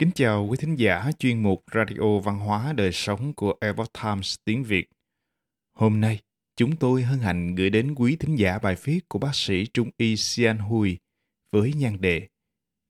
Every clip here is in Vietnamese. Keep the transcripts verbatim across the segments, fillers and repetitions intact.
Kính chào quý thính giả chuyên mục Radio Văn hóa Đời Sống của Epoch Times tiếng Việt. Hôm nay, chúng tôi hân hạnh gửi đến quý thính giả bài viết của bác sĩ Trung y Xian Hui với nhan đề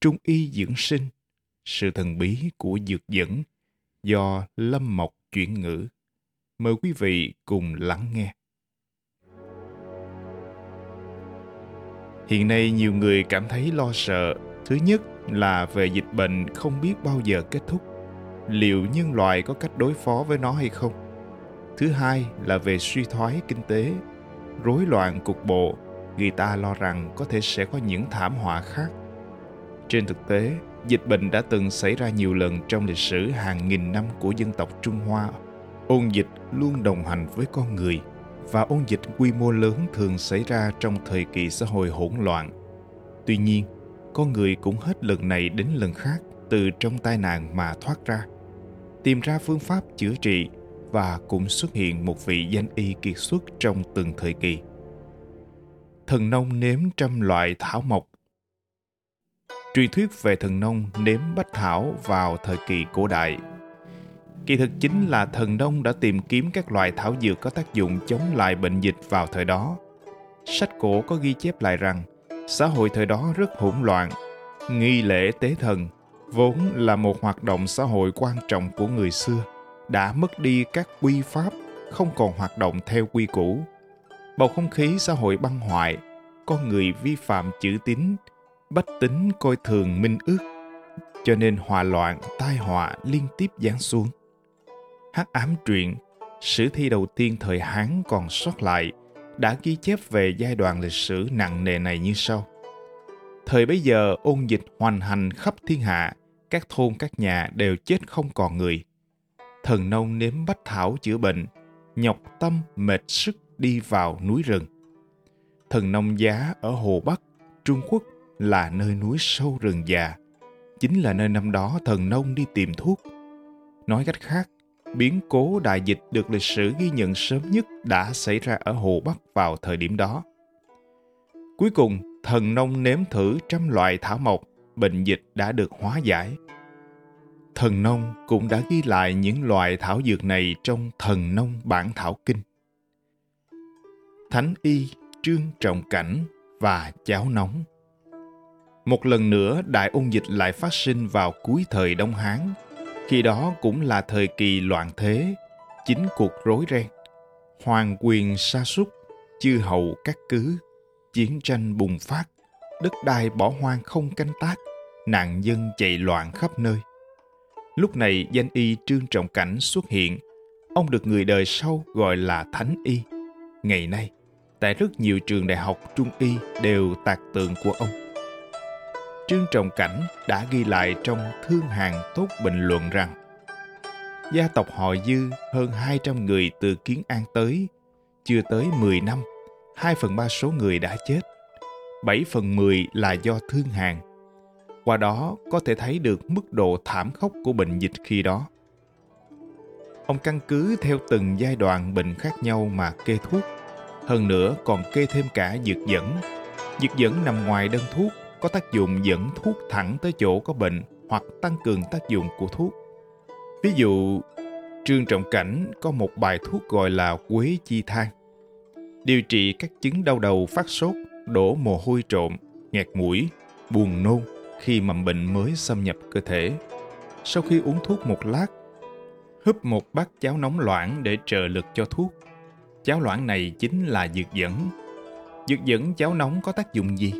Trung y dưỡng sinh, sự thần bí của dược dẫn do Lâm Mộc chuyển ngữ. Mời quý vị cùng lắng nghe. Hiện nay nhiều người cảm thấy lo sợ. Thứ nhất là về dịch bệnh không biết bao giờ kết thúc, liệu nhân loại có cách đối phó với nó hay không. Thứ hai là về suy thoái kinh tế, rối loạn cục bộ, người ta lo rằng có thể sẽ có những thảm họa khác. Trên thực tế, dịch bệnh đã từng xảy ra nhiều lần trong lịch sử hàng nghìn năm của dân tộc Trung Hoa. Ôn dịch luôn đồng hành với con người, và ôn dịch quy mô lớn thường xảy ra trong thời kỳ xã hội hỗn loạn. Tuy nhiên, con người cũng hết lần này đến lần khác từ trong tai nạn mà thoát ra, tìm ra phương pháp chữa trị, và cũng xuất hiện một vị danh y kiệt xuất trong từng thời kỳ. Thần nông nếm trăm loại thảo mộc. Truyền thuyết về thần nông nếm bách thảo vào thời kỳ cổ đại kỳ thực chính là thần nông đã tìm kiếm các loại thảo dược có tác dụng chống lại bệnh dịch vào thời đó. Sách cổ có ghi chép lại rằng xã hội thời đó rất hỗn loạn. Nghi lễ tế thần vốn là một hoạt động xã hội quan trọng của người xưa, đã mất đi các quy pháp, không còn hoạt động theo quy củ. Bầu không khí xã hội băng hoại, con người vi phạm chữ tín, bách tính coi thường minh ước, cho nên hòa loạn, tai họa liên tiếp giáng xuống. Hắc Ám Truyện, sử thi đầu tiên thời Hán còn sót lại, đã ghi chép về giai đoạn lịch sử nặng nề này như sau. Thời bấy giờ, ôn dịch hoành hành khắp thiên hạ, các thôn các nhà đều chết không còn người. Thần nông nếm bách thảo chữa bệnh, nhọc tâm mệt sức đi vào núi rừng. Thần nông giá ở Hồ Bắc, Trung Quốc là nơi núi sâu rừng già, chính là nơi năm đó thần nông đi tìm thuốc. Nói cách khác, biến cố đại dịch được lịch sử ghi nhận sớm nhất đã xảy ra ở Hồ Bắc vào thời điểm đó. Cuối cùng, thần nông nếm thử trăm loại thảo mộc, bệnh dịch đã được hóa giải. Thần nông cũng đã ghi lại những loại thảo dược này trong Thần Nông Bản Thảo Kinh. Thánh y Trương Trọng Cảnh và cháo nóng. Một lần nữa, đại ôn dịch lại phát sinh vào cuối thời Đông Hán. Khi đó cũng là thời kỳ loạn thế, chính cuộc rối ren, hoàng quyền sa sút, chư hầu cát cứ, chiến tranh bùng phát, đất đai bỏ hoang không canh tác, nạn dân chạy loạn khắp nơi. Lúc này danh y Trương Trọng Cảnh xuất hiện, ông được người đời sau gọi là Thánh Y. Ngày nay, tại rất nhiều trường đại học Trung Y đều tạc tượng của ông. Trương Trọng Cảnh đã ghi lại trong Thương Hàn Tốt Bình Luận rằng gia tộc họ Dư hơn hai trăm người từ Kiến An tới, chưa tới mười năm, hai phần ba số người đã chết, bảy phần mười là do thương hàn. Qua đó có thể thấy được mức độ thảm khốc của bệnh dịch khi đó. Ông căn cứ theo từng giai đoạn bệnh khác nhau mà kê thuốc, hơn nữa còn kê thêm cả dược dẫn. Dược dẫn nằm ngoài đơn thuốc, có tác dụng dẫn thuốc thẳng tới chỗ có bệnh hoặc tăng cường tác dụng của thuốc. Ví dụ, Trương Trọng Cảnh có một bài thuốc gọi là Quế Chi Thang, điều trị các chứng đau đầu, phát sốt, đổ mồ hôi trộm, nghẹt mũi, buồn nôn khi mầm bệnh mới xâm nhập cơ thể. Sau khi uống thuốc một lát, húp một bát cháo nóng loãng để trợ lực cho thuốc. Cháo loãng này chính là dược dẫn. Dược dẫn cháo nóng có tác dụng gì?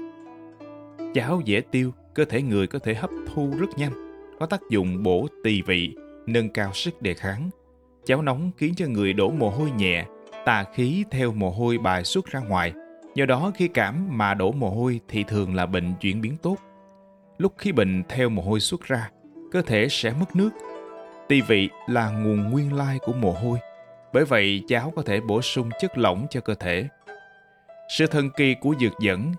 Cháo dễ tiêu, cơ thể người có thể hấp thu rất nhanh, có tác dụng bổ tỳ vị, nâng cao sức đề kháng. Cháo nóng khiến cho người đổ mồ hôi nhẹ, tà khí theo mồ hôi bài xuất ra ngoài. Do đó khi cảm mà đổ mồ hôi thì thường là bệnh chuyển biến tốt. Lúc khí bệnh theo mồ hôi xuất ra, cơ thể sẽ mất nước. Tỳ vị là nguồn nguyên lai của mồ hôi, bởi vậy cháo có thể bổ sung chất lỏng cho cơ thể. Sự thần kỳ của dược dẫn.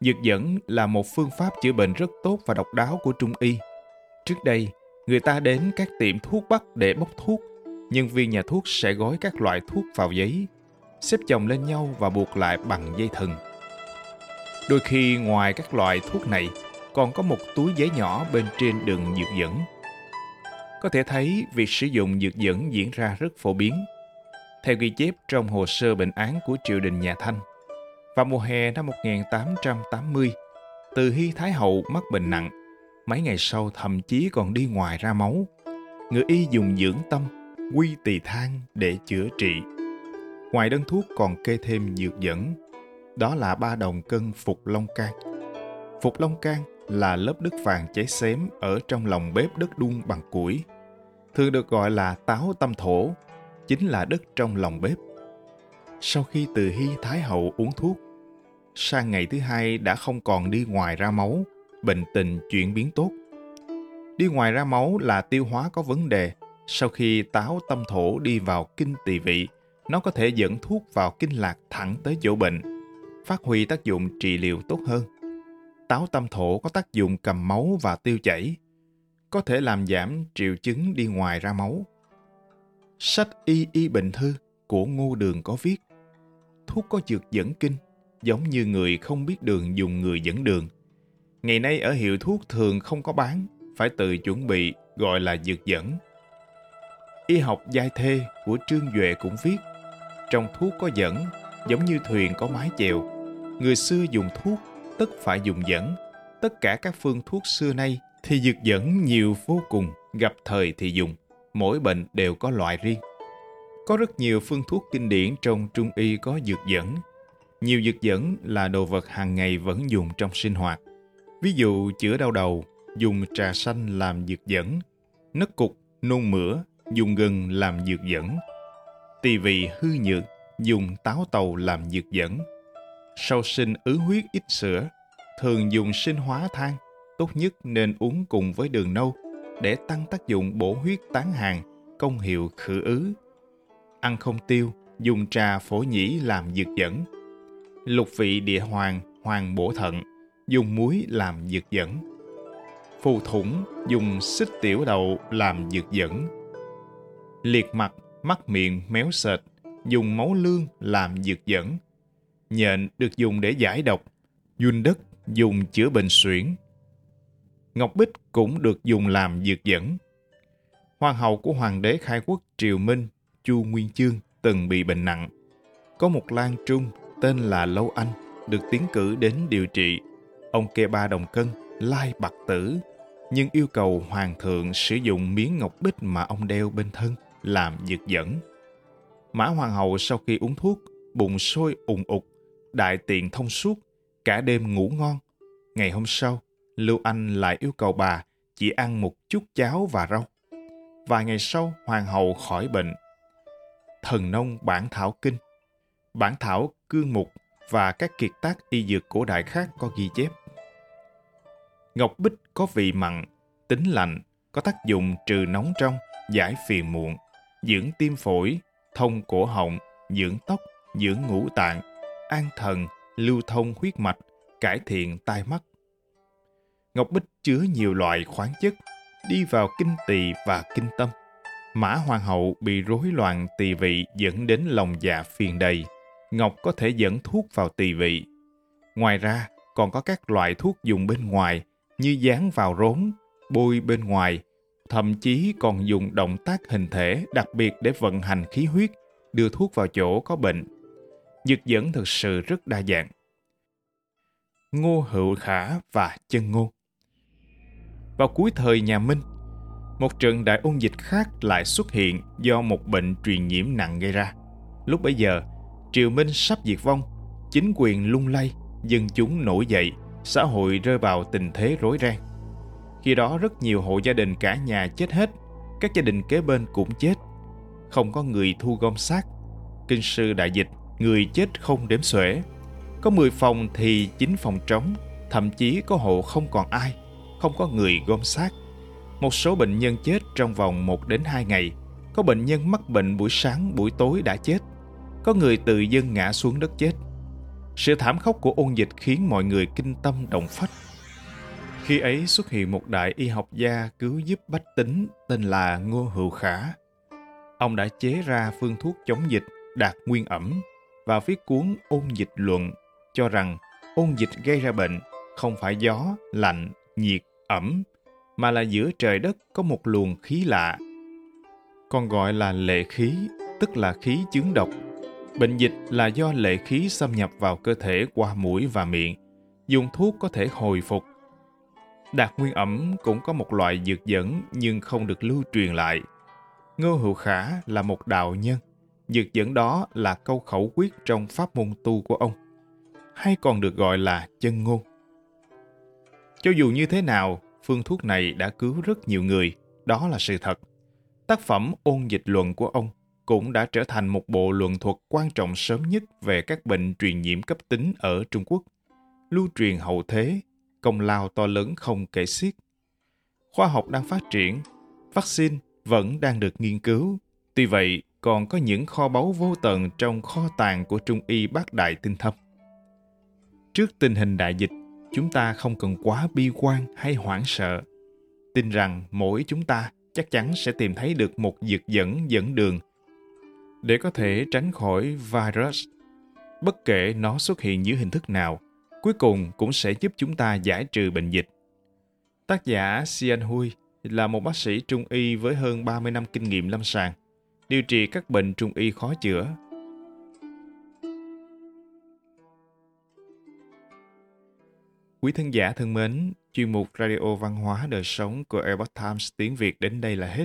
Dược dẫn là một phương pháp chữa bệnh rất tốt và độc đáo của Trung Y. Trước đây, người ta đến các tiệm thuốc Bắc để bốc thuốc. Nhân viên nhà thuốc sẽ gói các loại thuốc vào giấy, xếp chồng lên nhau và buộc lại bằng dây thừng. Đôi khi ngoài các loại thuốc này, còn có một túi giấy nhỏ bên trên đựng dược dẫn. Có thể thấy việc sử dụng dược dẫn diễn ra rất phổ biến. Theo ghi chép trong hồ sơ bệnh án của triều đình nhà Thanh, vào mùa hè năm một nghìn tám trăm tám mươi, Từ Hy Thái Hậu mắc bệnh nặng, mấy ngày sau thậm chí còn đi ngoài ra máu. Người y dùng dưỡng tâm, quy tỳ thang để chữa trị. Ngoài đơn thuốc còn kê thêm dược dẫn, đó là ba đồng cân phục long can. Phục long can là lớp đất vàng cháy xém ở trong lòng bếp đất đun bằng củi, thường được gọi là táo tâm thổ, chính là đất trong lòng bếp. Sau khi Từ Hy Thái Hậu uống thuốc, sang ngày thứ hai đã không còn đi ngoài ra máu, bệnh tình chuyển biến tốt. Đi ngoài ra máu là tiêu hóa có vấn đề. Sau khi táo tâm thổ đi vào kinh tỳ vị, nó có thể dẫn thuốc vào kinh lạc thẳng tới chỗ bệnh, phát huy tác dụng trị liệu tốt hơn. Táo tâm thổ có tác dụng cầm máu và tiêu chảy, có thể làm giảm triệu chứng đi ngoài ra máu. Sách Y Y Bệnh Thư của Ngô Đường có viết, thuốc có dược dẫn kinh, giống như người không biết đường dùng người dẫn đường. Ngày nay ở hiệu thuốc thường không có bán, phải tự chuẩn bị, gọi là dược dẫn. Y Học Giai Thê của Trương Duệ cũng viết, trong thuốc có dẫn, giống như thuyền có mái chèo. Người xưa dùng thuốc, tất phải dùng dẫn. Tất cả các phương thuốc xưa nay thì dược dẫn nhiều vô cùng, gặp thời thì dùng. Mỗi bệnh đều có loại riêng. Có rất nhiều phương thuốc kinh điển trong Trung y có dược dẫn. Nhiều dược dẫn là đồ vật hàng ngày vẫn dùng trong sinh hoạt. Ví dụ chữa đau đầu, dùng trà xanh làm dược dẫn. Nấc cục, nôn mửa, dùng gừng làm dược dẫn. Tỳ vị hư nhược, dùng táo tàu làm dược dẫn. Sau sinh ứ huyết ít sữa, thường dùng sinh hóa thang, tốt nhất nên uống cùng với đường nâu để tăng tác dụng bổ huyết tán hàn, công hiệu khử ứ. Ăn không tiêu, dùng trà phổ nhĩ làm dược dẫn. Lục vị địa hoàng, hoàng bổ thận, dùng muối làm dược dẫn. Phù thủng, dùng xích tiểu đậu làm dược dẫn. Liệt mặt, mắt miệng méo sệt, dùng máu lương làm dược dẫn. Nhện được dùng để giải độc, giun đất dùng chữa bệnh suyễn. Ngọc bích cũng được dùng làm dược dẫn. Hoàng hậu của hoàng đế khai quốc Triều Minh, Chu Nguyên Chương từng bị bệnh nặng. Có một lang trung tên là Lâu Anh được tiến cử đến điều trị. Ông kê ba đồng cân, lai bạc tử, nhưng yêu cầu hoàng thượng sử dụng miếng ngọc bích mà ông đeo bên thân làm dược dẫn. Mã hoàng hậu sau khi uống thuốc, bụng sôi ùng ục, đại tiện thông suốt, cả đêm ngủ ngon. Ngày hôm sau, Lưu Anh lại yêu cầu bà chỉ ăn một chút cháo và rau. Vài ngày sau, hoàng hậu khỏi bệnh. Thần Nông Bản Thảo Kinh, Bản Thảo Cương Mục và các kiệt tác y dược cổ đại khác có ghi chép. Ngọc bích có vị mặn, tính lạnh, có tác dụng trừ nóng trong, giải phiền muộn, dưỡng tim phổi, thông cổ họng, dưỡng tóc, dưỡng ngũ tạng, an thần, lưu thông huyết mạch, cải thiện tai mắt. Ngọc bích chứa nhiều loại khoáng chất, đi vào kinh tỳ và kinh tâm. Mã hoàng hậu bị rối loạn tỳ vị dẫn đến lòng dạ phiền đầy. Ngọc có thể dẫn thuốc vào tỳ vị. Ngoài ra, còn có các loại thuốc dùng bên ngoài như dán vào rốn, bôi bên ngoài, thậm chí còn dùng động tác hình thể đặc biệt để vận hành khí huyết, đưa thuốc vào chỗ có bệnh. Dược dẫn thực sự rất đa dạng. Ngô Hữu Khả và Chân Ngôn. Vào cuối thời nhà Minh, một trận đại ôn dịch khác lại xuất hiện do một bệnh truyền nhiễm nặng gây ra. Lúc bấy giờ, Triều Minh sắp diệt vong, chính quyền lung lay, dân chúng nổi dậy, xã hội rơi vào tình thế rối ren. Khi đó rất nhiều hộ gia đình cả nhà chết hết, các gia đình kế bên cũng chết. Không có người thu gom xác, kinh sư đại dịch, người chết không đếm xuể. Có mười phòng thì chín phòng trống, thậm chí có hộ không còn ai, không có người gom xác. Một số bệnh nhân chết trong vòng một đến hai ngày, có bệnh nhân mắc bệnh buổi sáng buổi tối đã chết, có người tự dưng ngã xuống đất chết. Sự thảm khốc của ôn dịch khiến mọi người kinh tâm động phách. Khi ấy xuất hiện một đại y học gia cứu giúp bách tính tên là Ngô Hữu Khả. Ông đã chế ra phương thuốc chống dịch đạt nguyên ẩm và viết cuốn Ôn Dịch Luận, cho rằng ôn dịch gây ra bệnh không phải gió, lạnh, nhiệt, ẩm, mà là giữa trời đất có một luồng khí lạ. Còn gọi là lệ khí, tức là khí chướng độc. Bệnh dịch là do lệ khí xâm nhập vào cơ thể qua mũi và miệng. Dùng thuốc có thể hồi phục. Đạt Nguyên Ẩm cũng có một loại dược dẫn nhưng không được lưu truyền lại. Ngô Hữu Khả là một đạo nhân. Dược dẫn đó là câu khẩu quyết trong pháp môn tu của ông, hay còn được gọi là chân ngôn. Cho dù như thế nào, phương thuốc này đã cứu rất nhiều người, đó là sự thật. Tác phẩm Ôn Dịch Luận của ông cũng đã trở thành một bộ luận thuật quan trọng sớm nhất về các bệnh truyền nhiễm cấp tính ở Trung Quốc, lưu truyền hậu thế, công lao to lớn không kể xiết. Khoa học đang phát triển, vaccine vẫn đang được nghiên cứu, tuy vậy còn có những kho báu vô tận trong kho tàng của Trung y bác đại tinh thâm. Trước tình hình đại dịch, chúng ta không cần quá bi quan hay hoảng sợ. Tin rằng mỗi chúng ta chắc chắn sẽ tìm thấy được một dược dẫn dẫn đường để có thể tránh khỏi virus. Bất kể nó xuất hiện dưới hình thức nào, cuối cùng cũng sẽ giúp chúng ta giải trừ bệnh dịch. Tác giả Xian Hui là một bác sĩ Trung y với hơn ba mươi năm kinh nghiệm lâm sàng, điều trị các bệnh Trung y khó chữa. Quý thân giả thân mến, chuyên mục Radio Văn hóa Đời Sống của Epoch Times tiếng Việt đến đây là hết.